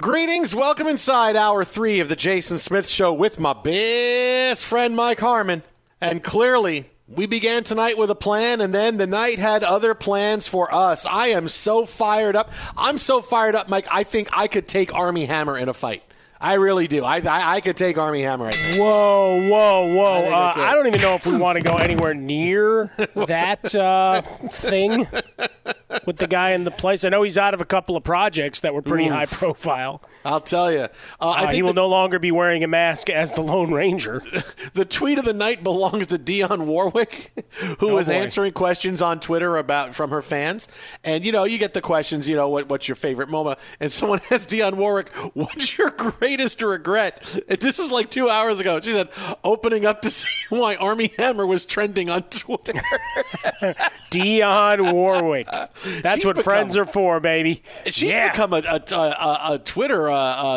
Greetings. Welcome inside Hour 3 of the Jason Smith Show with my best friend, Mike Harmon. And clearly, we began tonight with a plan, and then the night had other plans for us. I am so fired up. I'm so fired up, Mike, I think I could take Armie Hammer in a fight. I really do. I could take Armie Hammer. Whoa. I don't even know if we want to go anywhere near that thing with the guy in the place. I know he's out of a couple of projects that were pretty high profile. I'll tell you. He will no longer be wearing a mask as the Lone Ranger. The tweet of the night belongs to Dionne Warwick, who was answering questions on Twitter from her fans. And, you get the questions, what's your favorite moment? And someone asked Dionne Warwick, what's your greatest regret? This is like 2 hours ago. She said, opening up to see why Armie Hammer was trending on Twitter. Dionne Warwick. That's what friends are for, baby. She's become a Twitter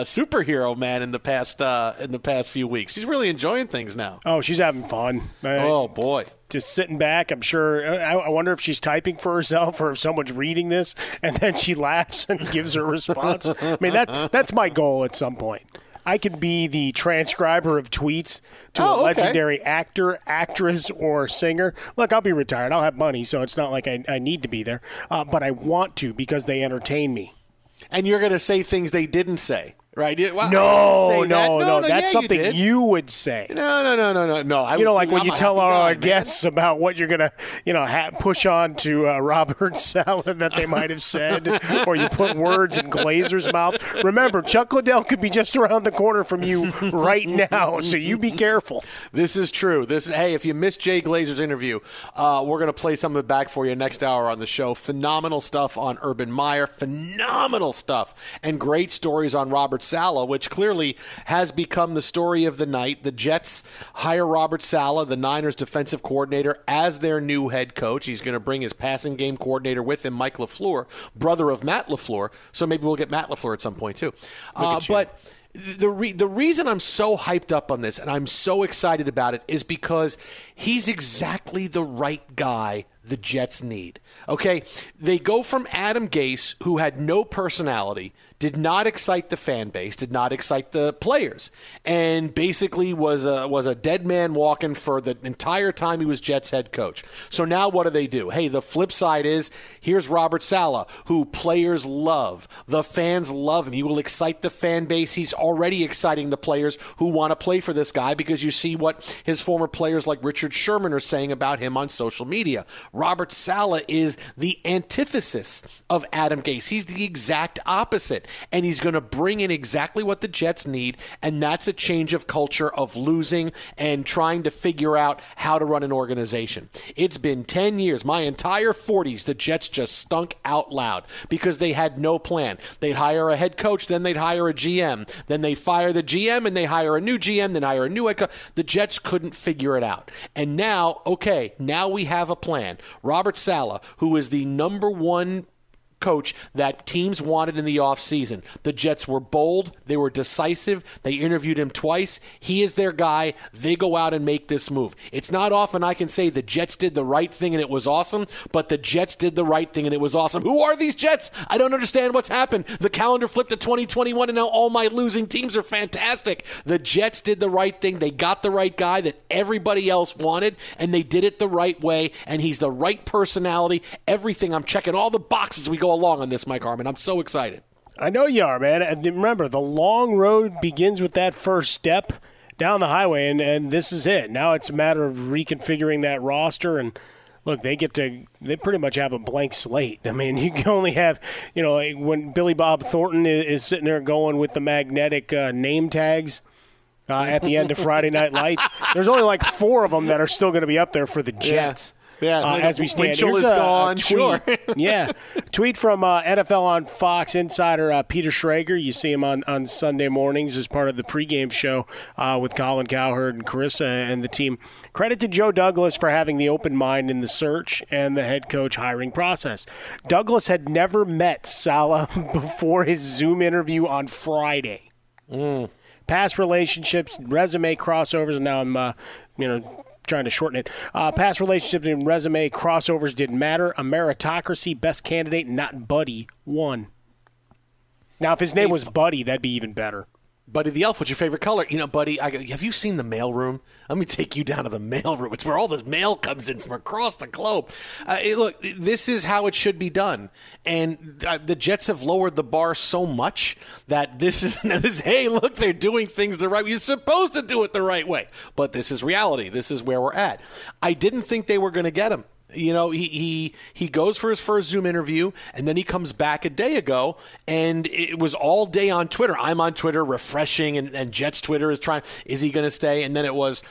superhero, man, in the past few weeks. She's really enjoying things now. Oh, she's having fun. Oh, boy. Just sitting back, I'm sure. I wonder if she's typing for herself or if someone's reading this, and then she laughs and gives her response. I mean, that's my goal at some point. I could be the transcriber of tweets to a legendary actor, actress, or singer. Look, I'll be retired. I'll have money, so it's not like I need to be there. But I want to because they entertain me. And you're going to say things they didn't say, right? Well, no. That's something you would say. No. When you tell our guests about what you're going to push on to Robert Saleh that they might have said, or you put words in Glazer's mouth. Remember, Chuck Liddell could be just around the corner from you right now, so you be careful. This is true. Hey, if you missed Jay Glazer's interview, we're going to play some of it back for you next hour on the show. Phenomenal stuff on Urban Meyer. Phenomenal stuff. And great stories on Robert Saleh, which clearly has become the story of the night. The Jets hire Robert Saleh, the Niners defensive coordinator, as their new head coach. He's going to bring his passing game coordinator with him, Mike LaFleur, brother of Matt LaFleur. So maybe we'll get Matt LaFleur at some point, too. But the reason I'm so hyped up on this and I'm so excited about it is because he's exactly the right guy the Jets need. Okay, they go from Adam Gase, who had no personality, did not excite the fan base, did not excite the players, and basically was a dead man walking for the entire time he was Jets head coach. So now what do they do? Hey, the flip side is here's Robert Saleh, who players love. The fans love him. He will excite the fan base. He's already exciting the players who want to play for this guy because you see what his former players like Richard Sherman are saying about him on social media. Robert Saleh is the antithesis of Adam Gase. He's the exact opposite, and he's going to bring in exactly what the Jets need, and that's a change of culture of losing and trying to figure out how to run an organization. It's been 10 years, my entire 40s, the Jets just stunk out loud because they had no plan. They'd hire a head coach, then they'd hire a GM, then they fire the GM, and they hire a new GM, then hire a new head coach. The Jets couldn't figure it out. And now, okay, now we have a plan. Robert Saleh, who is the number one coach that teams wanted in the offseason. The Jets were bold. They were decisive. They interviewed him twice. He is their guy. They go out and make this move. It's not often I can say the Jets did the right thing and it was awesome, but the Jets did the right thing and it was awesome. Who are these Jets? I don't understand what's happened. The calendar flipped to 2021 and now all my losing teams are fantastic. The Jets did the right thing. They got the right guy that everybody else wanted, and they did it the right way, and he's the right personality. Everything. I'm checking all the boxes. We go along on this, Mike Harmon. I'm so excited. I know you are, man. And remember, the long road begins with that first step down the highway, and this is it. Now it's a matter of reconfiguring that roster, and look, they pretty much have a blank slate. I mean, you can only have, like when Billy Bob Thornton is sitting there going with the magnetic name tags at the end of Friday Night Lights. There's only like four of them that are still going to be up there for the Jets. Yeah. Yeah, as we stand, here's a tweet. Sure. Yeah, tweet from NFL on Fox insider Peter Schrager. You see him on Sunday mornings as part of the pregame show with Colin Cowherd and Carissa and the team. Credit to Joe Douglas for having the open mind in the search and the head coach hiring process. Douglas had never met Saleh before his Zoom interview on Friday. Past relationships, resume crossovers, and now I'm, trying to shorten it. Past relationships and resume crossovers didn't matter. A meritocracy, best candidate, not Buddy, won. Now, if his name was Buddy, that'd be even better. Buddy the Elf, what's your favorite color? Buddy, have you seen the mailroom? Let me take you down to the mailroom. It's where all the mail comes in from across the globe. Look, this is how it should be done. And the Jets have lowered the bar so much that this is, hey, look, they're doing things the right way. You're supposed to do it the right way. But this is reality. This is where we're at. I didn't think they were going to get him. He goes for his first Zoom interview, and then he comes back a day ago, and it was all day on Twitter. I'm on Twitter refreshing, and Jets Twitter is trying, is he going to stay? And then it was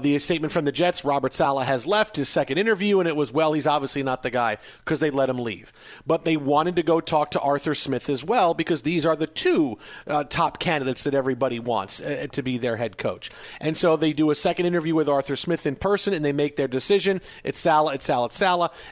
the statement from the Jets, Robert Saleh has left his second interview, and it was, well, he's obviously not the guy because they let him leave. But they wanted to go talk to Arthur Smith as well because these are the two top candidates that everybody wants to be their head coach. And so they do a second interview with Arthur Smith in person, and they make their decision. It's Saleh,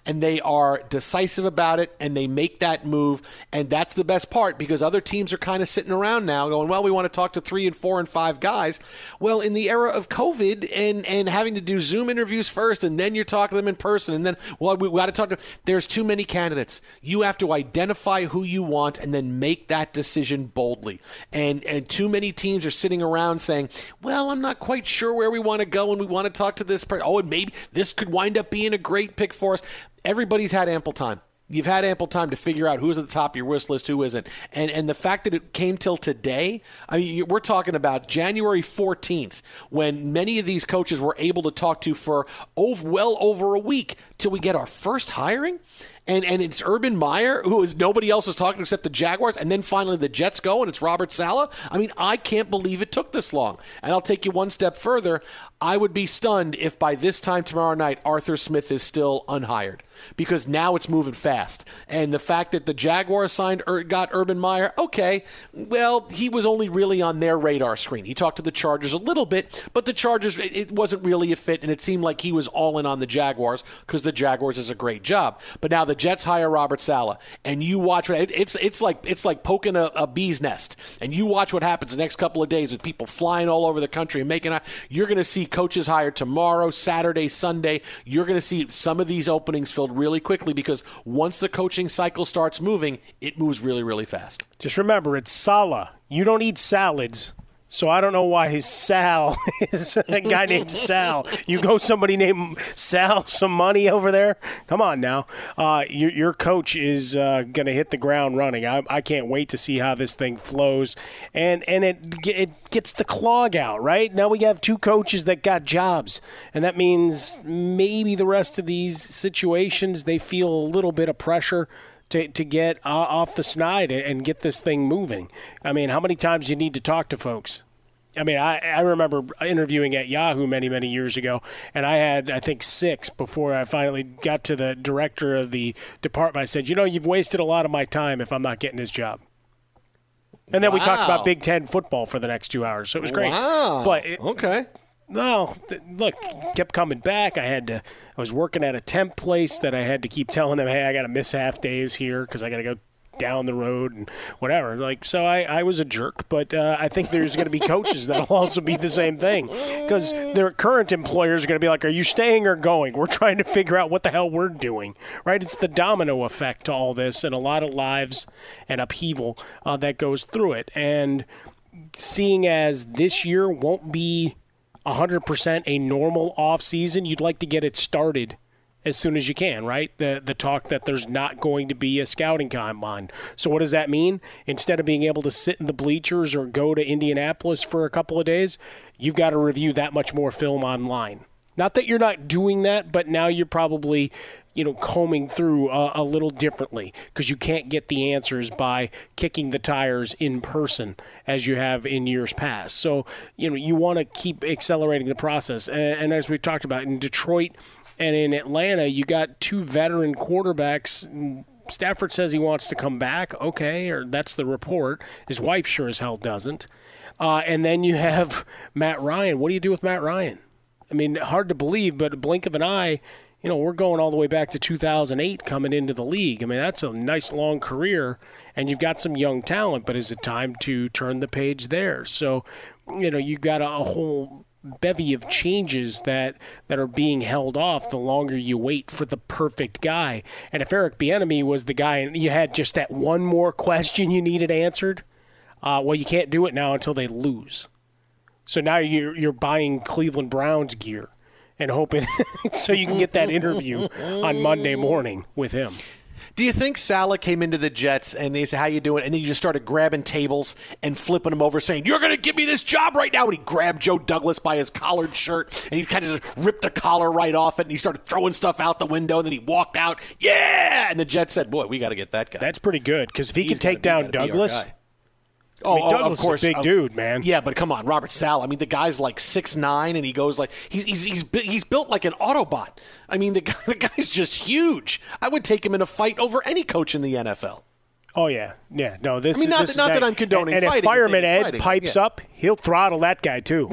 and they are decisive about it, and they make that move, and that's the best part because other teams are kind of sitting around now going, well, we want to talk to 3 and 4 and 5 guys. Well, in the era of COVID and having to do Zoom interviews first, and then you're talking to them in person, and then, well, we got to talk to them. There's too many candidates. You have to identify who you want and then make that decision boldly. And too many teams are sitting around saying, well, I'm not quite sure where we want to go, and we want to talk to this person. Oh, and maybe this could wind up being a great pick for us. Everybody's had ample time. You've had ample time to figure out who's at the top of your wish list, who isn't. And the fact that it came till today, I mean, we're talking about January 14th, when many of these coaches were able to talk to for well over a week till we get our first hiring. And it's Urban Meyer, who is nobody else is talking to except the Jaguars. And then finally the Jets go, and it's Robert Saleh. I mean, I can't believe it took this long. And I'll take you one step further. I would be stunned if by this time tomorrow night, Arthur Smith is still unhired because now it's moving fast. past. And the fact that the Jaguars got Urban Meyer, okay, well, he was only really on their radar screen. He talked to the Chargers a little bit, but the Chargers, it wasn't really a fit, and it seemed like he was all in on the Jaguars because the Jaguars is a great job. But now the Jets hire Robert Saleh, and you watch it's like poking a bee's nest, and you watch what happens the next couple of days with people flying all over the country and making out. You're going to see coaches hired tomorrow, Saturday, Sunday. You're going to see some of these openings filled really quickly because once the coaching cycle starts moving, it moves really, really fast. Just remember, it's Saleh. You don't eat salads. So I don't know why his Sal is a guy named Sal. You go somebody named Sal some money over there? Come on now. Your coach is going to hit the ground running. I can't wait to see how this thing flows. And it gets the clog out, right? Now we have two coaches that got jobs. And that means maybe the rest of these situations, they feel a little bit of pressure to get off the snide and get this thing moving. I mean, how many times do you need to talk to folks? I mean, I remember interviewing at Yahoo many, many years ago, and I had, I think, 6 before I finally got to the director of the department. I said, you know, you've wasted a lot of my time if I'm not getting this job. And then we talked about Big Ten football for the next 2 hours, so it was great. Wow. But okay. No, look, kept coming back. I was working at a temp place that I had to keep telling them, hey, I got to miss half days here because I got to go down the road and whatever. Like, so I was a jerk, but I think there's going to be coaches that will also be the same thing because their current employers are going to be like, are you staying or going? We're trying to figure out what the hell we're doing, right? It's the domino effect to all this and a lot of lives and upheaval that goes through it. And seeing as this year won't be 100% a normal offseason, you'd like to get it started as soon as you can, right? The talk that there's not going to be a scouting combine. So what does that mean? Instead of being able to sit in the bleachers or go to Indianapolis for a couple of days, you've got to review that much more film online. Not that you're not doing that, but now you're probably, you know, combing through a little differently because you can't get the answers by kicking the tires in person as you have in years past. So, you know, you want to keep accelerating the process. And as we talked about in Detroit and in Atlanta, you got two veteran quarterbacks. Stafford says he wants to come back. Okay, or that's the report. His wife sure as hell doesn't. And then you have Matt Ryan. What do you do with Matt Ryan? I mean, hard to believe, but a blink of an eye, you know, we're going all the way back to 2008 coming into the league. I mean, that's a nice long career, and you've got some young talent, but is it time to turn the page there? So, you know, you've got a whole bevy of changes that are being held off the longer you wait for the perfect guy. And if Eric Bieniemy was the guy and you had just that one more question you needed answered, well, you can't do it now until they lose. So now you're buying Cleveland Browns gear and hoping so you can get that interview on Monday morning with him. Do you think Saleh came into the Jets and they said, how you doing? And then you just started grabbing tables and flipping them over saying, you're going to give me this job right now. And he grabbed Joe Douglas by his collared shirt and he kind of just ripped the collar right off it and he started throwing stuff out the window and then he walked out. Yeah! And the Jets said, boy, we got to get that guy. That's pretty good because if he can take down Douglas – Douglas of course, is a big dude, man. Yeah, but come on, Robert Saleh. I mean, the guy's like 6'9", and he goes like he's built like an Autobot. I mean, the guy's just huge. I would take him in a fight over any coach in the NFL. Oh yeah. No, this. I mean, not that I'm condoning fighting. And if Fireman Ed pipes up, he'll throttle that guy too.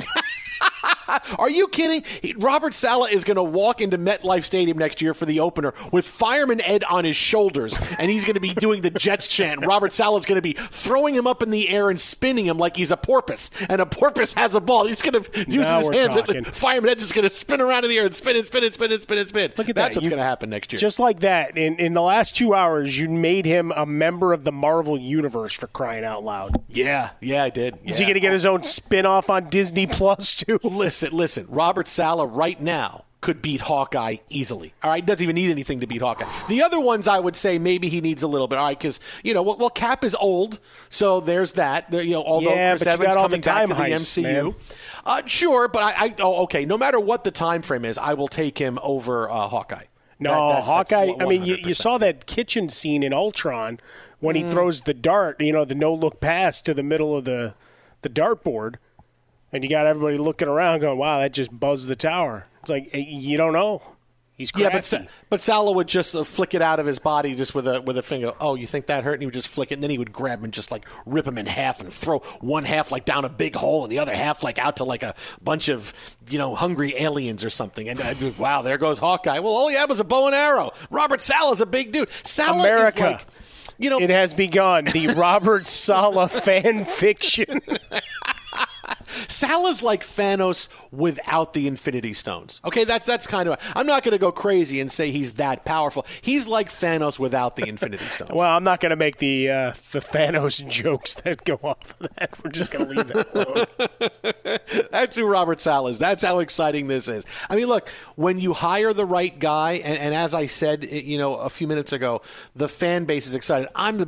Are you kidding? Robert Saleh is going to walk into MetLife Stadium next year for the opener with Fireman Ed on his shoulders, and he's going to be doing the Jets chant. Robert Saleh is going to be throwing him up in the air and spinning him like he's a porpoise, and a porpoise has a ball. He's going to use his hands. And Fireman Ed's just going to spin around in the air and spin and spin and spin and spin and spin. Look at that. That's what's going to happen next year. Just like that, in the last 2 hours, you made him a member of the Marvel Universe for crying out loud. Yeah, I did. Is he going to get his own spin-off on Disney Plus, too? Listen, Robert Saleh right now could beat Hawkeye easily. All right, doesn't even need anything to beat Hawkeye. The other ones I would say maybe he needs a little bit. All right, because, you know, well, Cap is old, so there's that. You know, although Chris Evans coming back to the MCU. Man. Sure, but okay. No matter what the time frame is, I will take him over Hawkeye. No, Hawkeye, I mean, you saw that kitchen scene in Ultron when he throws the dart, you know, the no-look pass to the middle of the dartboard. And you got everybody looking around going, wow, that just buzzed the tower. It's like, you don't know. He's crafty. Yeah, but Saleh would just flick it out of his body just with a finger. Oh, you think that hurt? And he would just flick it, and then he would grab him and just, like, rip him in half and throw one half, like, down a big hole and the other half, like, out to, like, a bunch of, you know, hungry aliens or something. And I'd be, wow, there goes Hawkeye. Well, all he had was a bow and arrow. Robert Saleh's a big dude. Saleh America. Is like, you know, it has begun. The Robert Saleh fan fiction. Saleh's like Thanos without the Infinity Stones. Okay, that's kind of. I'm not going to go crazy and say he's that powerful. He's like Thanos without the Infinity Stones. Well, I'm not going to make the Thanos jokes that go off of that. We're just going to leave that alone. That's who Robert Saleh is. That's how exciting this is. I mean, look, when you hire the right guy, and as I said, you know, a few minutes ago, the fan base is excited. I'm the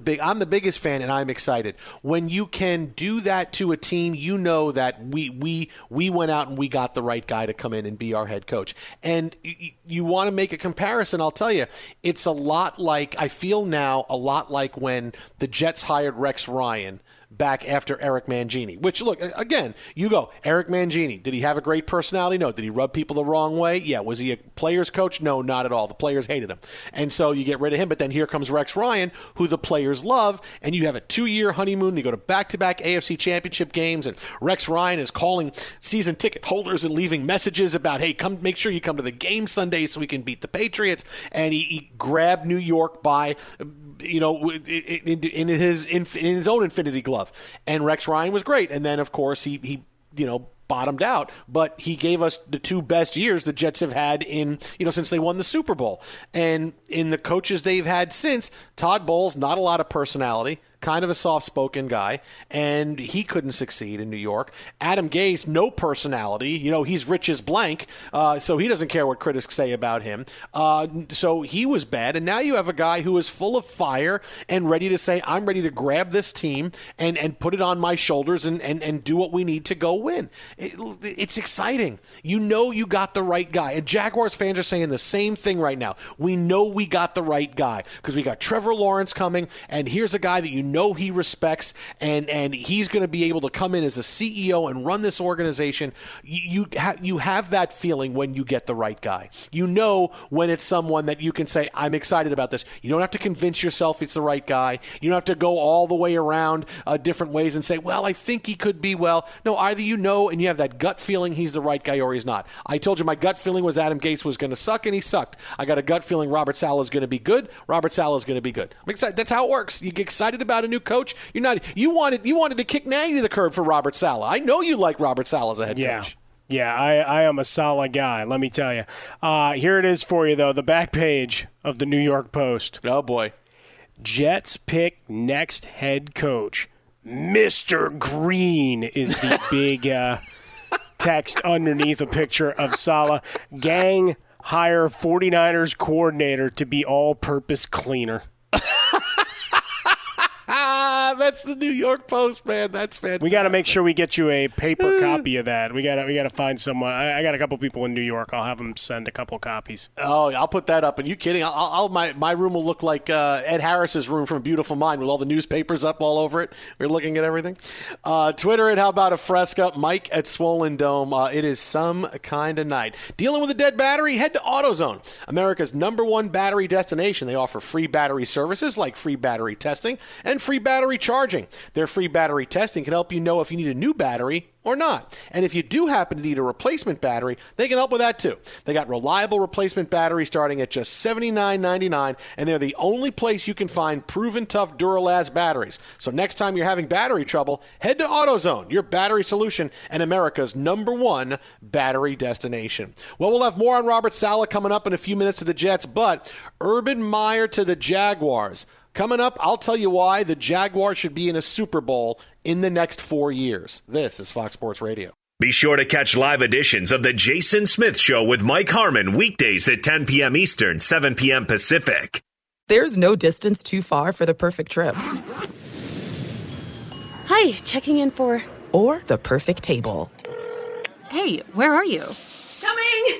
biggest fan, and I'm excited. When you can do that to a team, you know that we went out and we got the right guy to come in and be our head coach. And you want to make a comparison, I'll tell you, it's a lot like, I feel now, a lot like when the Jets hired Rex Ryan back after Eric Mangini, which, look, again, you go, Eric Mangini, did he have a great personality? No. Did he rub people the wrong way? Yeah. Was he a players coach? No, not at all. The players hated him. And so you get rid of him, but then here comes Rex Ryan, who the players love, and you have a 2-year honeymoon. You go to back-to-back AFC championship games, and Rex Ryan is calling season ticket holders and leaving messages about, hey, come make sure you come to the game Sunday so we can beat the Patriots. And he grabbed New York by, you know, in his own infinity glove. And Rex Ryan was great. And then, of course, he you know, bottomed out. But he gave us the two best years the Jets have had in, you know, since they won the Super Bowl. And in the coaches they've had since, Todd Bowles, not a lot of personality, kind of a soft-spoken guy, and he couldn't succeed in New York. Adam Gase, no personality. You know, he's rich as blank, so he doesn't care what critics say about him. So he was bad, and now you have a guy who is full of fire and ready to say, I'm ready to grab this team and put it on my shoulders and do what we need to go win. It's exciting. You know you got the right guy, and Jaguars fans are saying the same thing right now. We know we got the right guy because we got Trevor Lawrence coming, and here's a guy that you know he respects, and he's going to be able to come in as a CEO and run this organization. You have that feeling when you get the right guy. You know when it's someone that you can say, I'm excited about this. You don't have to convince yourself it's the right guy. You don't have to go all the way around different ways and say, well, I think he could be well. No, either you know and you have that gut feeling he's the right guy or he's not. I told you my gut feeling was Adam Gase was going to suck, and he sucked. I got a gut feeling Robert Saleh is going to be good. Robert Saleh is going to be good. I'm excited. That's how it works. You get excited about a new coach. You're not. You wanted to kick Nagy to the curb for Robert Saleh. I know you like Robert Saleh as a head coach. Yeah, I am a Saleh guy, let me tell you. Here it is for you, though, the back page of the New York Post. Oh, boy. Jets pick next head coach. Mr. Green is the big text underneath a picture of Saleh. Gang hire 49ers coordinator to be all-purpose cleaner. That's the New York Post, man. That's fantastic. We got to make sure we get you a paper copy of that. We got to find someone. I got a couple people in New York. I'll have them send a couple copies. Oh, I'll put that up. Are you kidding? My room will look like Ed Harris's room from A Beautiful Mind with all the newspapers up all over it. We're looking at everything. Twitter at How About a Fresca. Mike at Swollen Dome. It is some kind of night. Dealing with a dead battery? Head to AutoZone, America's #1 battery destination. They offer free battery services like free battery testing and free battery charging. Their free battery testing can help you know if you need a new battery or not. And if you do happen to need a replacement battery, they can help with that too. They got reliable replacement batteries starting at just $79.99, and they're the only place you can find proven tough Duralast batteries. So next time you're having battery trouble, head to AutoZone, your battery solution and America's #1 battery destination. Well, we'll have more on Robert Saleh coming up in a few minutes to the Jets, but Urban Meyer to the Jaguars. Coming up, I'll tell you why the Jaguars should be in a Super Bowl in the next 4 years. This is Fox Sports Radio. Be sure to catch live editions of The Jason Smith Show with Mike Harmon weekdays at 10 p.m. Eastern, 7 p.m. Pacific. There's no distance too far for the perfect trip. Hi, checking in for... Or the perfect table. Hey, where are you? Coming!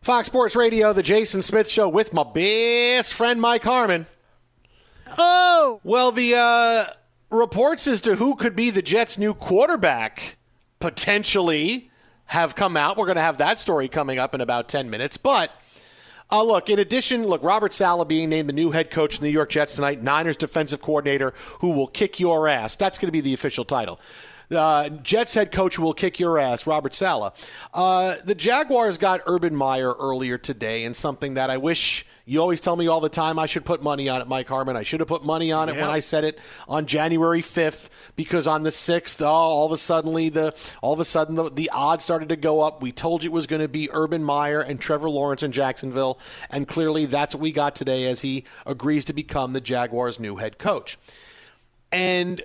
Fox Sports Radio, The Jason Smith Show with my best friend, Mike Harmon. Oh! Well, the reports as to who could be the Jets' new quarterback potentially have come out. We're going to have that story coming up in about 10 minutes. But, look, in addition, Robert Saleh being named the new head coach of the New York Jets tonight, Niners defensive coordinator who will kick your ass. That's going to be the official title. Jets head coach will kick your ass, Robert Saleh. The Jaguars got Urban Meyer earlier today, and something that I wish you always tell me all the time I should put money on it, Mike Harmon. I should have put money on it when I said it on January 5th, because on the 6th, all of a sudden the odds started to go up. We told you it was going to be Urban Meyer and Trevor Lawrence in Jacksonville, and clearly that's what we got today as he agrees to become the Jaguars' new head coach. And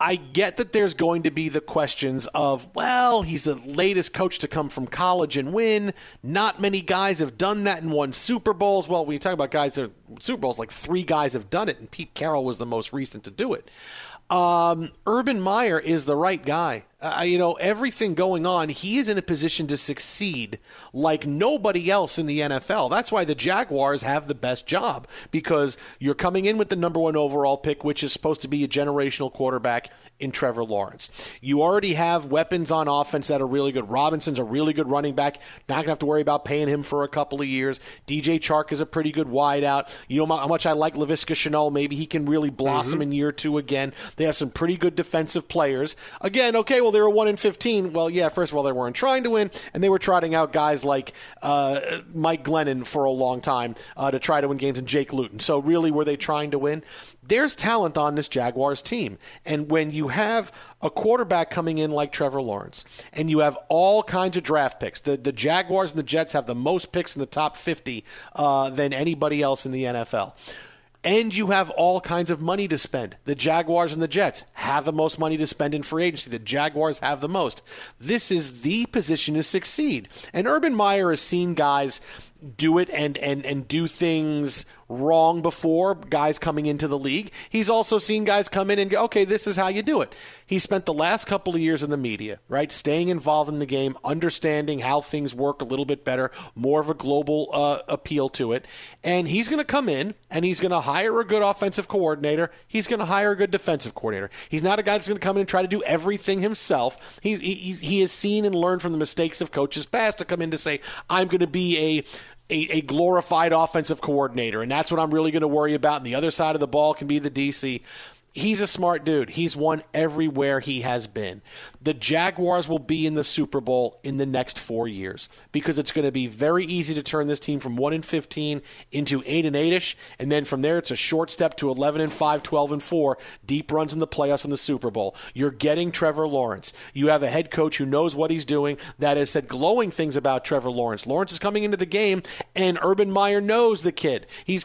I get that there's going to be the questions of, well, he's the latest coach to come from college and win. Not many guys have done that and won Super Bowls. Well, when you talk about guys that are Super Bowls, like three guys have done it, and Pete Carroll was the most recent to do it. Urban Meyer is the right guy. Everything going on, he is in a position to succeed like nobody else in the NFL. That's why the Jaguars have the best job, because you're coming in with the number one overall pick, which is supposed to be a generational quarterback in Trevor Lawrence. You already have weapons on offense that are really good. Robinson's a really good running back. Not going to have to worry about paying him for a couple of years. DJ Chark is a pretty good wideout. You know how much I like LaVisca Chenault. Maybe he can really blossom in year two again. They have some pretty good defensive players. Again, okay, well, they were 1-15. Well, yeah, first of all, they weren't trying to win, and they were trotting out guys like Mike Glennon for a long time to try to win games, and Jake Luton. So really, were they trying to win? There's talent on this Jaguars team, and when you have a quarterback coming in like Trevor Lawrence, and you have all kinds of draft picks, the Jaguars and the Jets have the most picks in the top 50 than anybody else in the NFL. And you have all kinds of money to spend. The Jaguars and the Jets have the most money to spend in free agency. The Jaguars have the most. This is the position to succeed. And Urban Meyer has seen guys do it and do things wrong before guys coming into the league. He's also seen guys come in and go, okay, this is how you do it. He spent the last couple of years in the media, right, staying involved in the game, understanding how things work a little bit better, more of a global appeal to it. And he's going to come in and he's going to hire a good offensive coordinator. He's going to hire a good defensive coordinator. He's not a guy that's going to come in and try to do everything himself. He has seen and learned from the mistakes of coaches past to come in to say, I'm going to be a glorified offensive coordinator, and that's what I'm really going to worry about, and the other side of the ball can be the DC. He's a smart dude. He's won everywhere he has been. The Jaguars will be in the Super Bowl in the next 4 years because it's going to be very easy to turn this team from 1-15 into 8-8-ish, and then from there it's a short step to 11-5, 12-4, deep runs in the playoffs in the Super Bowl. You're getting Trevor Lawrence. You have a head coach who knows what he's doing that has said glowing things about Trevor Lawrence. Lawrence is coming into the game, and Urban Meyer knows the kid. He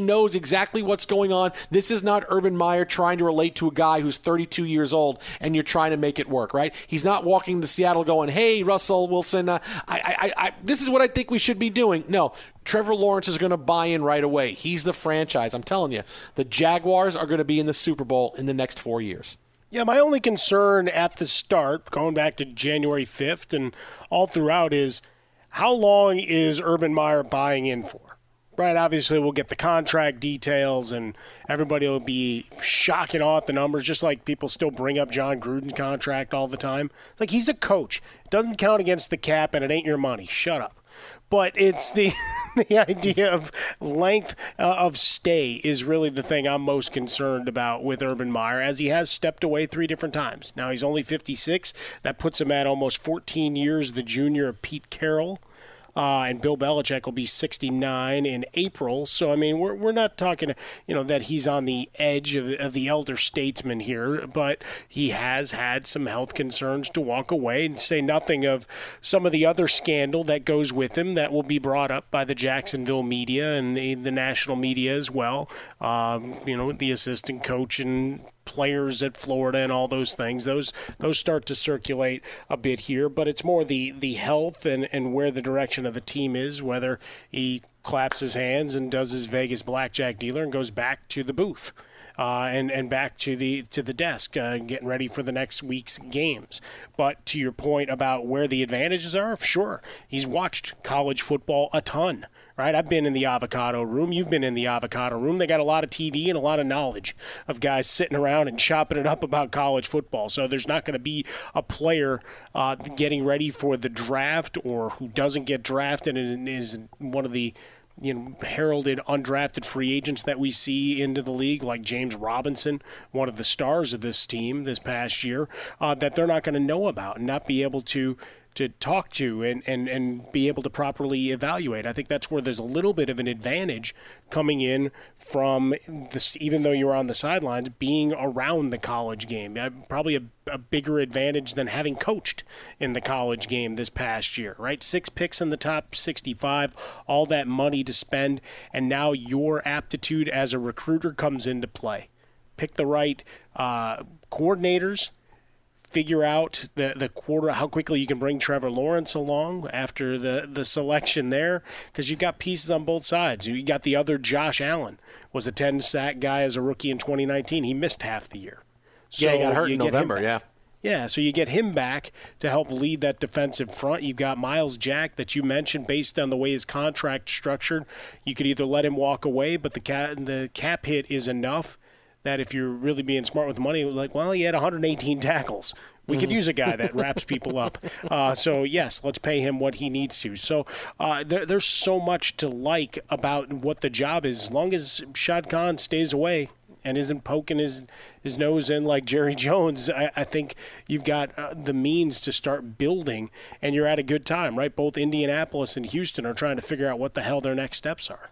knows exactly what's going on. This is not Urban Meyer trying to relate to a guy who's 32 years old and you're trying to make it work, right? He's not walking to Seattle going, hey, Russell Wilson, this is what I think we should be doing. No, Trevor Lawrence is going to buy in right away. He's the franchise. I'm telling you, the Jaguars are going to be in the Super Bowl in the next 4 years. Yeah, my only concern at the start, going back to January 5th and all throughout, is how long is Urban Meyer buying in for? Right, obviously we'll get the contract details and everybody will be shocking off the numbers, just like people still bring up John Gruden's contract all the time. It's like, he's a coach. It doesn't count against the cap and it ain't your money. Shut up. But it's the idea of length of stay is really the thing I'm most concerned about with Urban Meyer, as he has stepped away 3 different times. Now he's only 56. That puts him at almost 14 years, the junior of Pete Carroll. And Bill Belichick will be 69 in April. So, I mean, we're not talking, that he's on the edge of the elder statesman here, but he has had some health concerns to walk away, and say nothing of some of the other scandal that goes with him that will be brought up by the Jacksonville media and the national media as well. The assistant coach and players at Florida and all those things, those start to circulate a bit here, but it's more the health and where the direction of the team is, whether he claps his hands and does his Vegas blackjack dealer and goes back to the booth and back to the desk, getting ready for the next week's games. But to your point about where the advantages are, sure, he's watched college football a ton. Right, I've been in the avocado room. You've been in the avocado room. They got a lot of TV and a lot of knowledge of guys sitting around and chopping it up about college football. So there's not going to be a player getting ready for the draft, or who doesn't get drafted and is one of the heralded undrafted free agents that we see into the league, like James Robinson, one of the stars of this team this past year, that they're not going to know about and not be able to talk to and be able to properly evaluate. I think that's where there's a little bit of an advantage coming in from this, even though you're on the sidelines, being around the college game. Probably a bigger advantage than having coached in the college game this past year, right? 6 picks in the top 65, all that money to spend, and now your aptitude as a recruiter comes into play. Pick the right coordinators, figure out the quarter, how quickly you can bring Trevor Lawrence along after the selection there, because you've got pieces on both sides. You got the other Josh Allen, was a 10-sack guy as a rookie in 2019. He missed half the year. So yeah, he got hurt in November, yeah. Yeah, so you get him back to help lead that defensive front. You've got Miles Jack that you mentioned, based on the way his contract structured. You could either let him walk away, but the cap hit is enough. That if you're really being smart with money, like, well, he had 118 tackles. We could use a guy that wraps people up. So, yes, let's pay him what he needs to. So there's so much to like about what the job is. As long as Shad Khan stays away and isn't poking his nose in like Jerry Jones, I think you've got the means to start building, and you're at a good time, right? Both Indianapolis and Houston are trying to figure out what the hell their next steps are.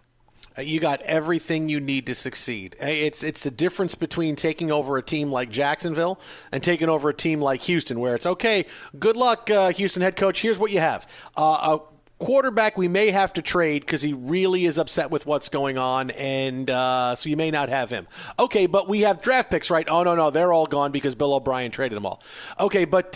You got everything you need to succeed. It's the difference between taking over a team like Jacksonville and taking over a team like Houston, where it's, okay, good luck, Houston head coach. Here's what you have. quarterback we may have to trade because he really is upset with what's going on, and so you may not have him. Okay, but we have draft picks, right? Oh, no, they're all gone because Bill O'Brien traded them all. Okay, but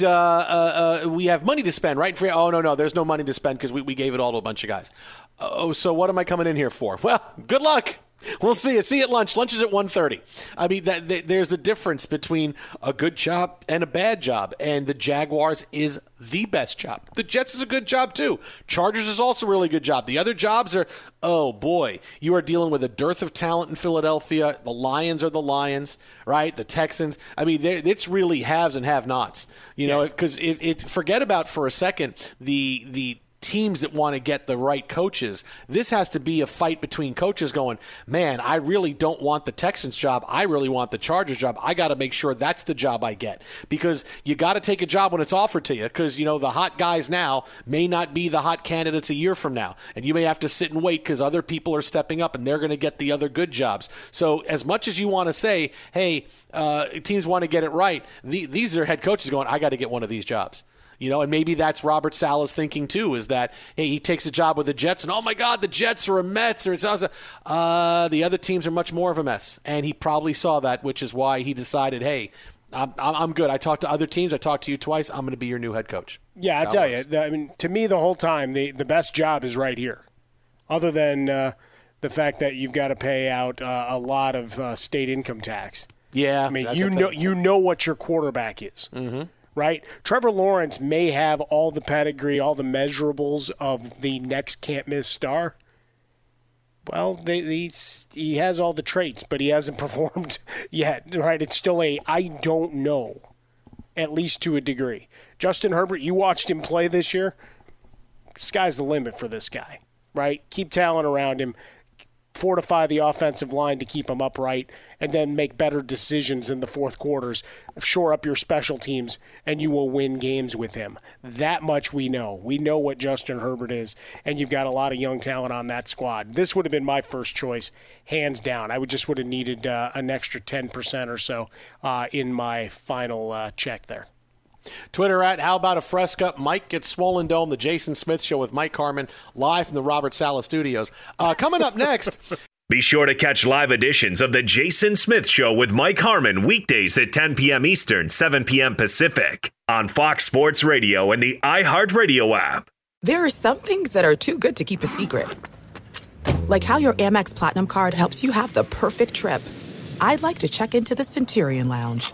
we have money to spend, right? Oh, no, there's no money to spend because we gave it all to a bunch of guys. Oh, so what am I coming in here for? Well, good luck. We'll see you. See you at lunch. Lunch is at 1:30. I mean, there's the difference between a good job and a bad job, and the Jaguars is the best job. The Jets is a good job, too. Chargers is also a really good job. The other jobs are, oh, boy, you are dealing with a dearth of talent in Philadelphia. The Lions are the Lions, right? The Texans. I mean, it's really haves and have-nots, you know, because forget about for a second the teams that want to get the right coaches. This has to be a fight between coaches going, man, I really don't want the Texans job. I really want the Chargers job. I got to make sure that's the job I get, because you got to take a job when it's offered to you, because, you know, the hot guys now may not be the hot candidates a year from now, and you may have to sit and wait because other people are stepping up and they're going to get the other good jobs. So as much as you want to say, hey, teams want to get it right, these are head coaches going, I got to get one of these jobs. You know, and maybe that's Robert Saleh's thinking, too, is that, hey, he takes a job with the Jets, and, oh, my God, the Jets are a Mets. Or the other teams are much more of a mess. And he probably saw that, which is why he decided, hey, I'm good. I talked to other teams. I talked to you twice. I'm going to be your new head coach. Yeah, I tell you, I mean, to me, the whole time, the best job is right here, other than the fact that you've got to pay out a lot of state income tax. Yeah. I mean, you know what your quarterback is. Mm-hmm. Right? Trevor Lawrence may have all the pedigree, all the measurables of the next can't-miss star. Well, he has all the traits, but he hasn't performed yet, right? It's still I don't know, at least to a degree. Justin Herbert, you watched him play this year. Sky's the limit for this guy, right? Keep talent around him. Fortify the offensive line to keep them upright, and then make better decisions in the fourth quarters. Shore up your special teams, and you will win games with him. That much we know. We know what Justin Herbert is, and you've got a lot of young talent on that squad. This would have been my first choice, hands down. I would have needed an extra 10% or so in my final check there. Twitter at How About a Fresca? Mike gets swollen dome. The Jason Smith Show with Mike Harmon, live from the Robert Saleh Studios. Coming up next. Be sure to catch live editions of the Jason Smith Show with Mike Harmon weekdays at 10 p.m. Eastern, 7 p.m. Pacific on Fox Sports Radio and the iHeartRadio app. There are some things that are too good to keep a secret, like how your Amex Platinum card helps you have the perfect trip. I'd like to check into the Centurion Lounge.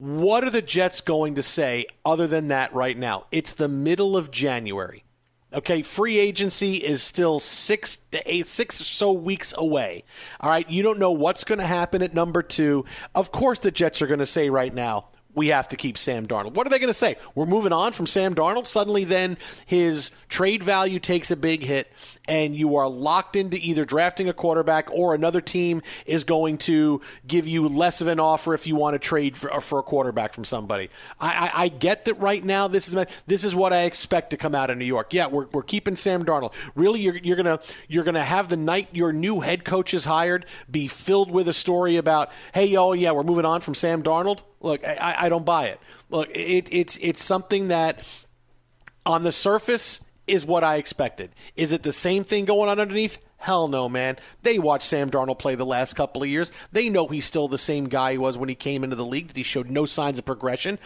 What are the Jets going to say other than that right now? It's the middle of January. Okay, free agency is still 6 to 8 weeks away. All right, you don't know what's going to happen at number 2. Of course the Jets are going to say right now, we have to keep Sam Darnold. What are they going to say? We're moving on from Sam Darnold. Suddenly then his trade value takes a big hit and you are locked into either drafting a quarterback or another team is going to give you less of an offer if you want to trade for a quarterback from somebody. I get that right now. This is what I expect to come out of New York. Yeah, we're keeping Sam Darnold. Really, you're gonna have the night your new head coach is hired be filled with a story about, hey, oh yeah, we're moving on from Sam Darnold. Look, I don't buy it. Look, it's something that on the surface is what I expected. Is it the same thing going on underneath? Hell no, man. They watched Sam Darnold play the last couple of years. They know he's still the same guy he was when he came into the league, that he showed no signs of progression.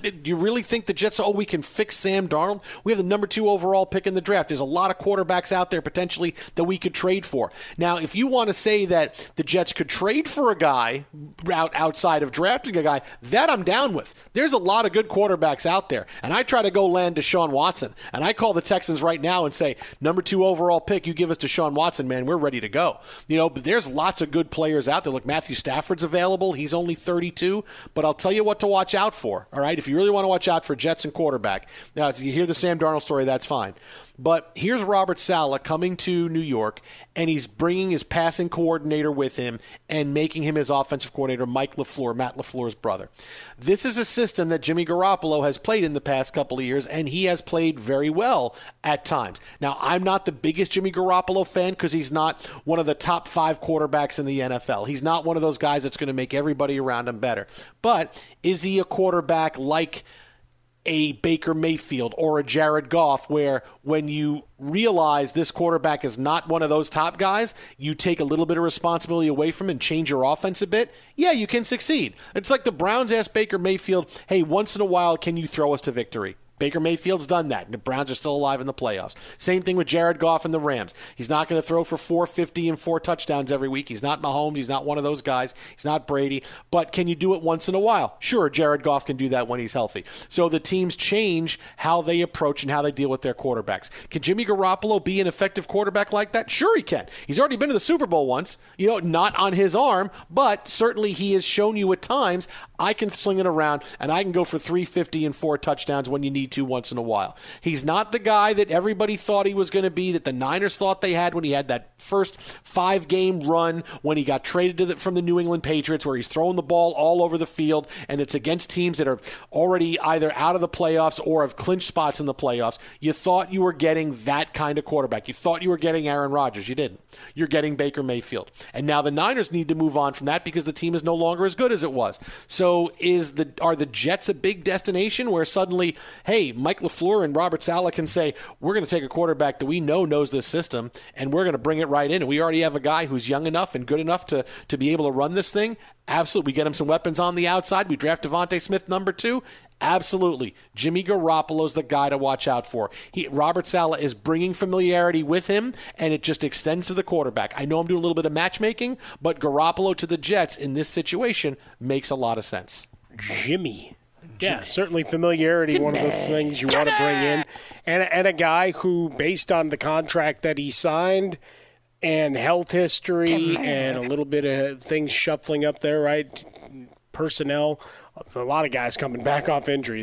Do you really think the Jets, we can fix Sam Darnold? We have the number 2 overall pick in the draft. There's a lot of quarterbacks out there potentially that we could trade for. Now, if you want to say that the Jets could trade for a guy outside of drafting a guy, that I'm down with. There's a lot of good quarterbacks out there, and I try to go land Deshaun Watson, and I call the Texans right now and say, number 2 overall pick, you give us Deshaun Watson, and man, we're ready to go. You know, but there's lots of good players out there. Look, Matthew Stafford's available. He's only 32, but I'll tell you what to watch out for, all right? If you really want to watch out for Jets and quarterback. Now, if you hear the Sam Darnold story, that's fine. But here's Robert Saleh coming to New York, and he's bringing his passing coordinator with him and making him his offensive coordinator, Mike LaFleur, Matt LaFleur's brother. This is a system that Jimmy Garoppolo has played in the past couple of years, and he has played very well at times. Now, I'm not the biggest Jimmy Garoppolo fan because he's not one of the top 5 quarterbacks in the NFL. He's not one of those guys that's going to make everybody around him better. But is he a quarterback like a Baker Mayfield or a Jared Goff, where when you realize this quarterback is not one of those top guys, you take a little bit of responsibility away from him and change your offense a bit? Yeah, you can succeed. It's like the Browns asked Baker Mayfield, hey, once in a while, can you throw us to victory? Baker Mayfield's done that, and the Browns are still alive in the playoffs. Same thing with Jared Goff and the Rams. He's not going to throw for 450 and 4 touchdowns every week. He's not Mahomes. He's not one of those guys. He's not Brady. But can you do it once in a while? Sure, Jared Goff can do that when he's healthy. So the teams change how they approach and how they deal with their quarterbacks. Can Jimmy Garoppolo be an effective quarterback like that? Sure he can. He's already been to the Super Bowl once, not on his arm, but certainly he has shown you at times, I can sling it around, and I can go for 350 and 4 touchdowns when you need to once in a while. He's not the guy that everybody thought he was going to be, that the Niners thought they had when he had that first 5-game run when he got traded from the New England Patriots, where he's throwing the ball all over the field, and it's against teams that are already either out of the playoffs or have clinched spots in the playoffs. You thought you were getting that kind of quarterback. You thought you were getting Aaron Rodgers. You didn't. You're getting Baker Mayfield. And now the Niners need to move on from that because the team is no longer as good as it was. So are the Jets a big destination where suddenly, hey, Mike LaFleur and Robert Saleh can say, we're going to take a quarterback that we know knows this system, and we're going to bring it right in. And we already have a guy who's young enough and good enough to be able to run this thing? Absolutely. We get him some weapons on the outside. We draft Devontae Smith, number 2. Absolutely. Jimmy Garoppolo's the guy to watch out for. Robert Saleh is bringing familiarity with him, and it just extends to the quarterback. I know I'm doing a little bit of matchmaking, but Garoppolo to the Jets in this situation makes a lot of sense. Jimmy. Yeah, certainly familiarity, one of those things you want to bring in. And a guy who, based on the contract that he signed and health history and a little bit of things shuffling up there, right, personnel, a lot of guys coming back off injury.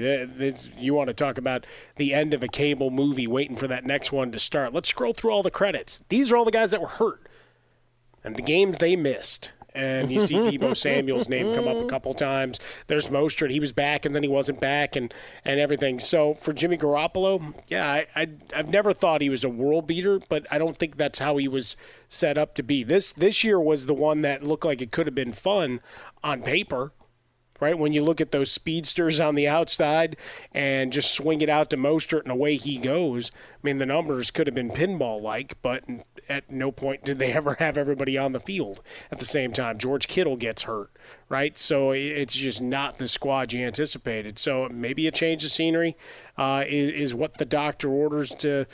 You want to talk about the end of a cable movie waiting for that next one to start. Let's scroll through all the credits. These are all the guys that were hurt. and the games they missed. And you see Deebo Samuel's name come up a couple times. There's Mostert. He was back, and then he wasn't back, and everything. So for Jimmy Garoppolo, yeah, I've never thought he was a world beater, but I don't think that's how he was set up to be. This year was the one that looked like it could have been fun on paper, right? When you look at those speedsters on the outside and just swing it out to Mostert and away he goes. I mean, the numbers could have been pinball-like, but at no point did they ever have everybody on the field at the same time. George Kittle gets hurt, right? So it's just not the squad you anticipated. So maybe a change of scenery is what the doctor orders to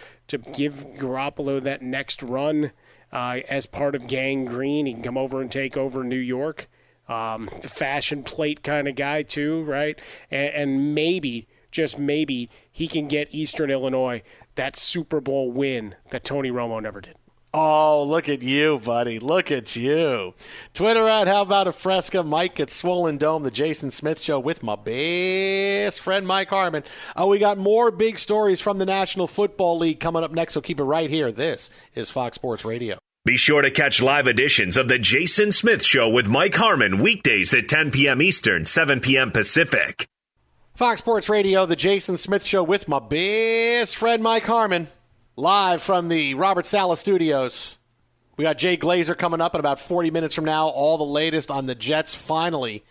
give Garoppolo that next run as part of Gang Green. He can come over and take over New York. Fashion plate kind of guy too, right? And maybe, just maybe, he can get Eastern Illinois that Super Bowl win that Tony Romo never did. Oh, look at you, buddy. Look at you. Twitter at How About a Fresca. Mike at Swollen Dome. The Jason Smith Show with my best friend, Mike Harmon. We got more big stories from the National Football League coming up next, so keep it right here. This is Fox Sports Radio. Be sure to catch live editions of The Jason Smith Show with Mike Harmon weekdays at 10 p.m. Eastern, 7 p.m. Pacific. Fox Sports Radio, The Jason Smith Show with my best friend Mike Harmon, live from the Robert Saleh Studios. We got Jay Glazer coming up in about 40 minutes from now. All the latest on the Jets finally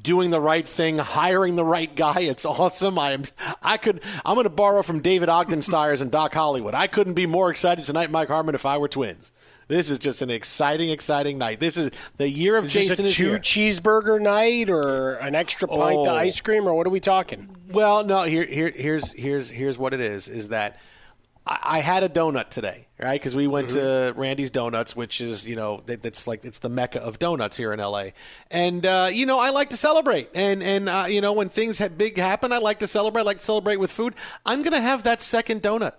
doing the right thing, hiring the right guy. It's awesome. I'm going to borrow from David Ogden Stiers and Doc Hollywood. I couldn't be more excited tonight, Mike Harmon, if I were twins. This is just an exciting, exciting night. This is the year of Jason is here. Is this a cheeseburger night or an extra pint of ice cream, or what are we talking? Well, no, here's what it is that I had a donut today, right? Because we went to Randy's Donuts, which is, you know, that's like, it's the mecca of donuts here in L.A. And, you know, I like to celebrate. And you know, when things big happen, I like to celebrate. I like to celebrate with food. I'm going to have that second donut.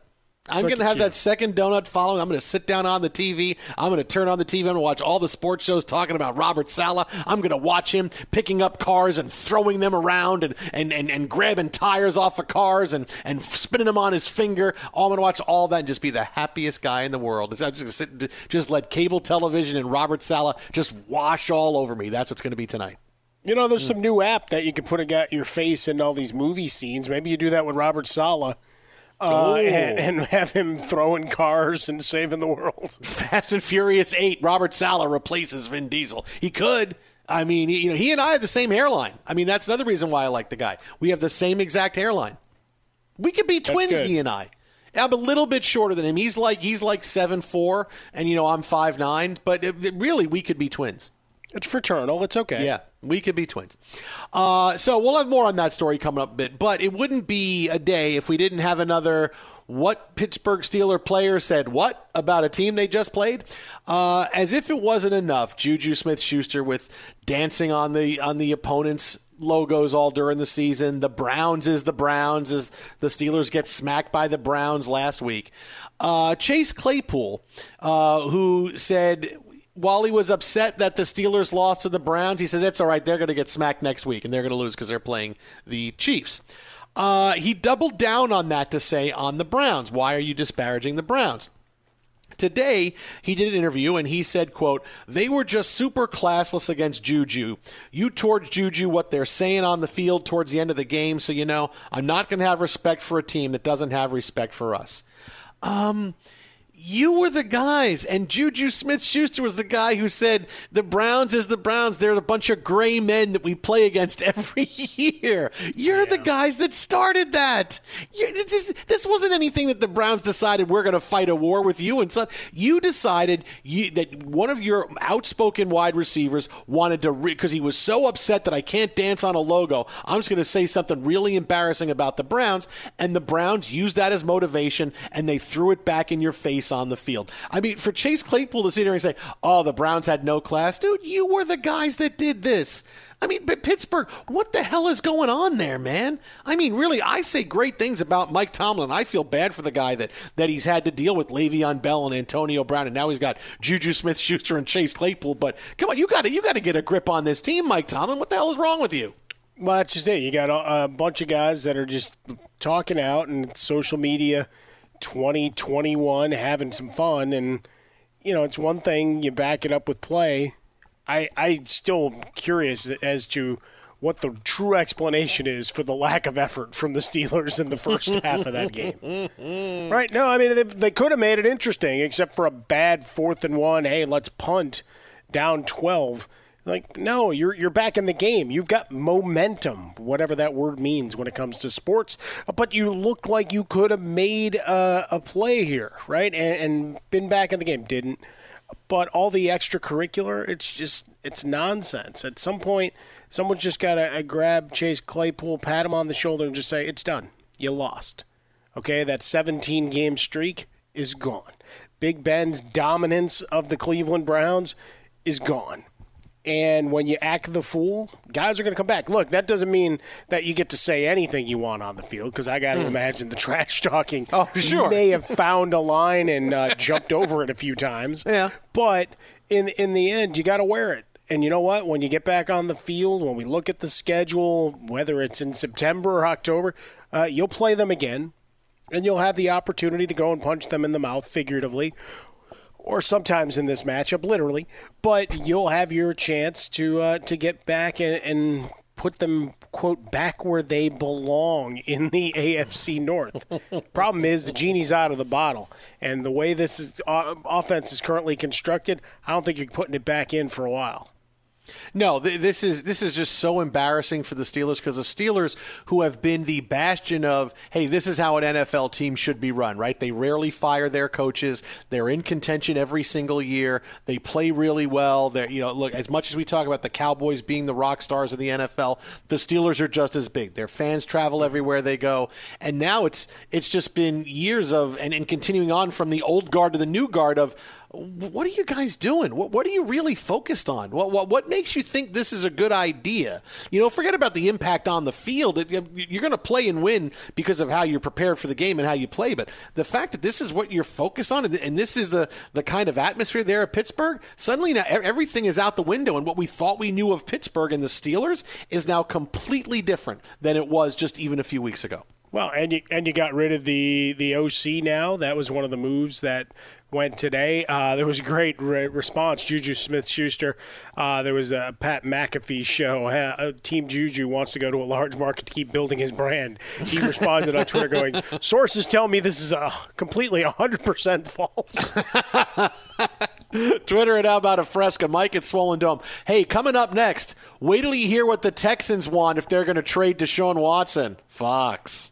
I'm going to have that second donut following. I'm going to sit down on the TV. I'm going to turn on the TV. I'm going to watch all the sports shows talking about Robert Saleh. I'm going to watch him picking up cars and throwing them around and grabbing tires off of cars and spinning them on his finger. I'm going to watch all that and just be the happiest guy in the world. I'm just going to sit and just let cable television and Robert Saleh just wash all over me. That's what's going to be tonight. You know, there's some new app that you can put your face in all these movie scenes. Maybe you do that with Robert Saleh. And have him throwing cars and saving the world. Fast and Furious 8, Robert Saleh replaces Vin Diesel. He could. I mean, he and I have the same hairline. I mean, that's another reason why I like the guy. We have the same exact hairline. We could be twins, he and I. I'm a little bit shorter than him. He's like 7'4", and, you know, I'm 5'9", but really, we could be twins. It's fraternal. It's okay. Yeah, we could be twins. So we'll have more on that story coming up a bit. But it wouldn't be a day if we didn't have another what Pittsburgh Steelers player said what about a team they just played. As if it wasn't enough, Juju Smith-Schuster with dancing on the opponent's logos all during the season. The Browns is the Browns as the Steelers get smacked by the Browns last week. Chase Claypool, who said, while he was upset that the Steelers lost to the Browns, he says, it's all right, they're going to get smacked next week, and they're going to lose because they're playing the Chiefs. He doubled down on that to say on the Browns, why are you disparaging the Browns? Today, he did an interview, and he said, quote, they were just super classless against Juju. You towards Juju what they're saying on the field towards the end of the game, so, you know, I'm not going to have respect for a team that doesn't have respect for us. You were the guys, and Juju Smith-Schuster was the guy who said the Browns is the Browns. They're a bunch of gray men that we play against every year. You're the guys that started that. This wasn't anything that the Browns decided we're going to fight a war with you. And so you decided that one of your outspoken wide receivers wanted to, because he was so upset that I can't dance on a logo, I'm just going to say something really embarrassing about the Browns. And the Browns used that as motivation, and they threw it back in your face on the field. I mean, for Chase Claypool to sit here and say, oh, the Browns had no class. Dude, you were the guys that did this. I mean, but Pittsburgh, what the hell is going on there, man? I mean, really, I say great things about Mike Tomlin. I feel bad for the guy that he's had to deal with Le'Veon Bell and Antonio Brown, and now he's got Juju Smith-Schuster and Chase Claypool. But come on, you got to get a grip on this team, Mike Tomlin. What the hell is wrong with you? Well, that's just it. You got a bunch of guys that are just talking out and social media 2021 having some fun, and you know, it's one thing you back it up with play. I still am curious as to what the true explanation is for the lack of effort from the Steelers in the first half of that game. Right? No, I mean, they could have made it interesting, except for a bad 4th and 1, hey, let's punt down 12. Like, no, you're back in the game. You've got momentum, whatever that word means when it comes to sports. But you look like you could have made a play here, right, and been back in the game. Didn't. But all the extracurricular, it's nonsense. At some point, someone's just got to grab Chase Claypool, pat him on the shoulder, and just say, it's done. You lost. Okay, that 17-game streak is gone. Big Ben's dominance of the Cleveland Browns is gone. And when you act the fool, guys are going to come back. Look, that doesn't mean that you get to say anything you want on the field, because I got to imagine the trash talking. Oh, sure. You may have found a line and jumped over it a few times. Yeah. But in the end, you got to wear it. And you know what? When you get back on the field, when we look at the schedule, whether it's in September or October, you'll play them again, and you'll have the opportunity to go and punch them in the mouth figuratively. Or sometimes in this matchup, literally, but you'll have your chance to get back and put them, quote, back where they belong in the AFC North. Problem is the genie's out of the bottle, and the way this is, offense is currently constructed, I don't think you're putting it back in for a while. No, this is just so embarrassing for the Steelers, because the Steelers, who have been the bastion of, hey, this is how an NFL team should be run, right? They rarely fire their coaches. They're in contention every single year. They play really well. They're, you know, look, as much as we talk about the Cowboys being the rock stars of the NFL, the Steelers are just as big. Their fans travel everywhere they go. And now it's just been years of, and continuing on from the old guard to the new guard of, what are you guys doing? What are you really focused on? What makes you think this is a good idea? You know, forget about the impact on the field. You're going to play and win because of how you're prepared for the game and how you play. But the fact that this is what you're focused on, and this is the kind of atmosphere there at Pittsburgh, suddenly now everything is out the window. And what we thought we knew of Pittsburgh and the Steelers is now completely different than it was just even a few weeks ago. Well, and you got rid of the OC now. That was one of the moves that went today. There was a great response. Juju Smith-Schuster. There was a Pat McAfee show. Team Juju wants to go to a large market to keep building his brand. He responded on Twitter going, sources tell me this is completely 100% false. Twitter it out about a fresca. Mike at Swollen Dome. Hey, coming up next, wait till you hear what the Texans want if they're going to trade Deshaun Watson. Fox.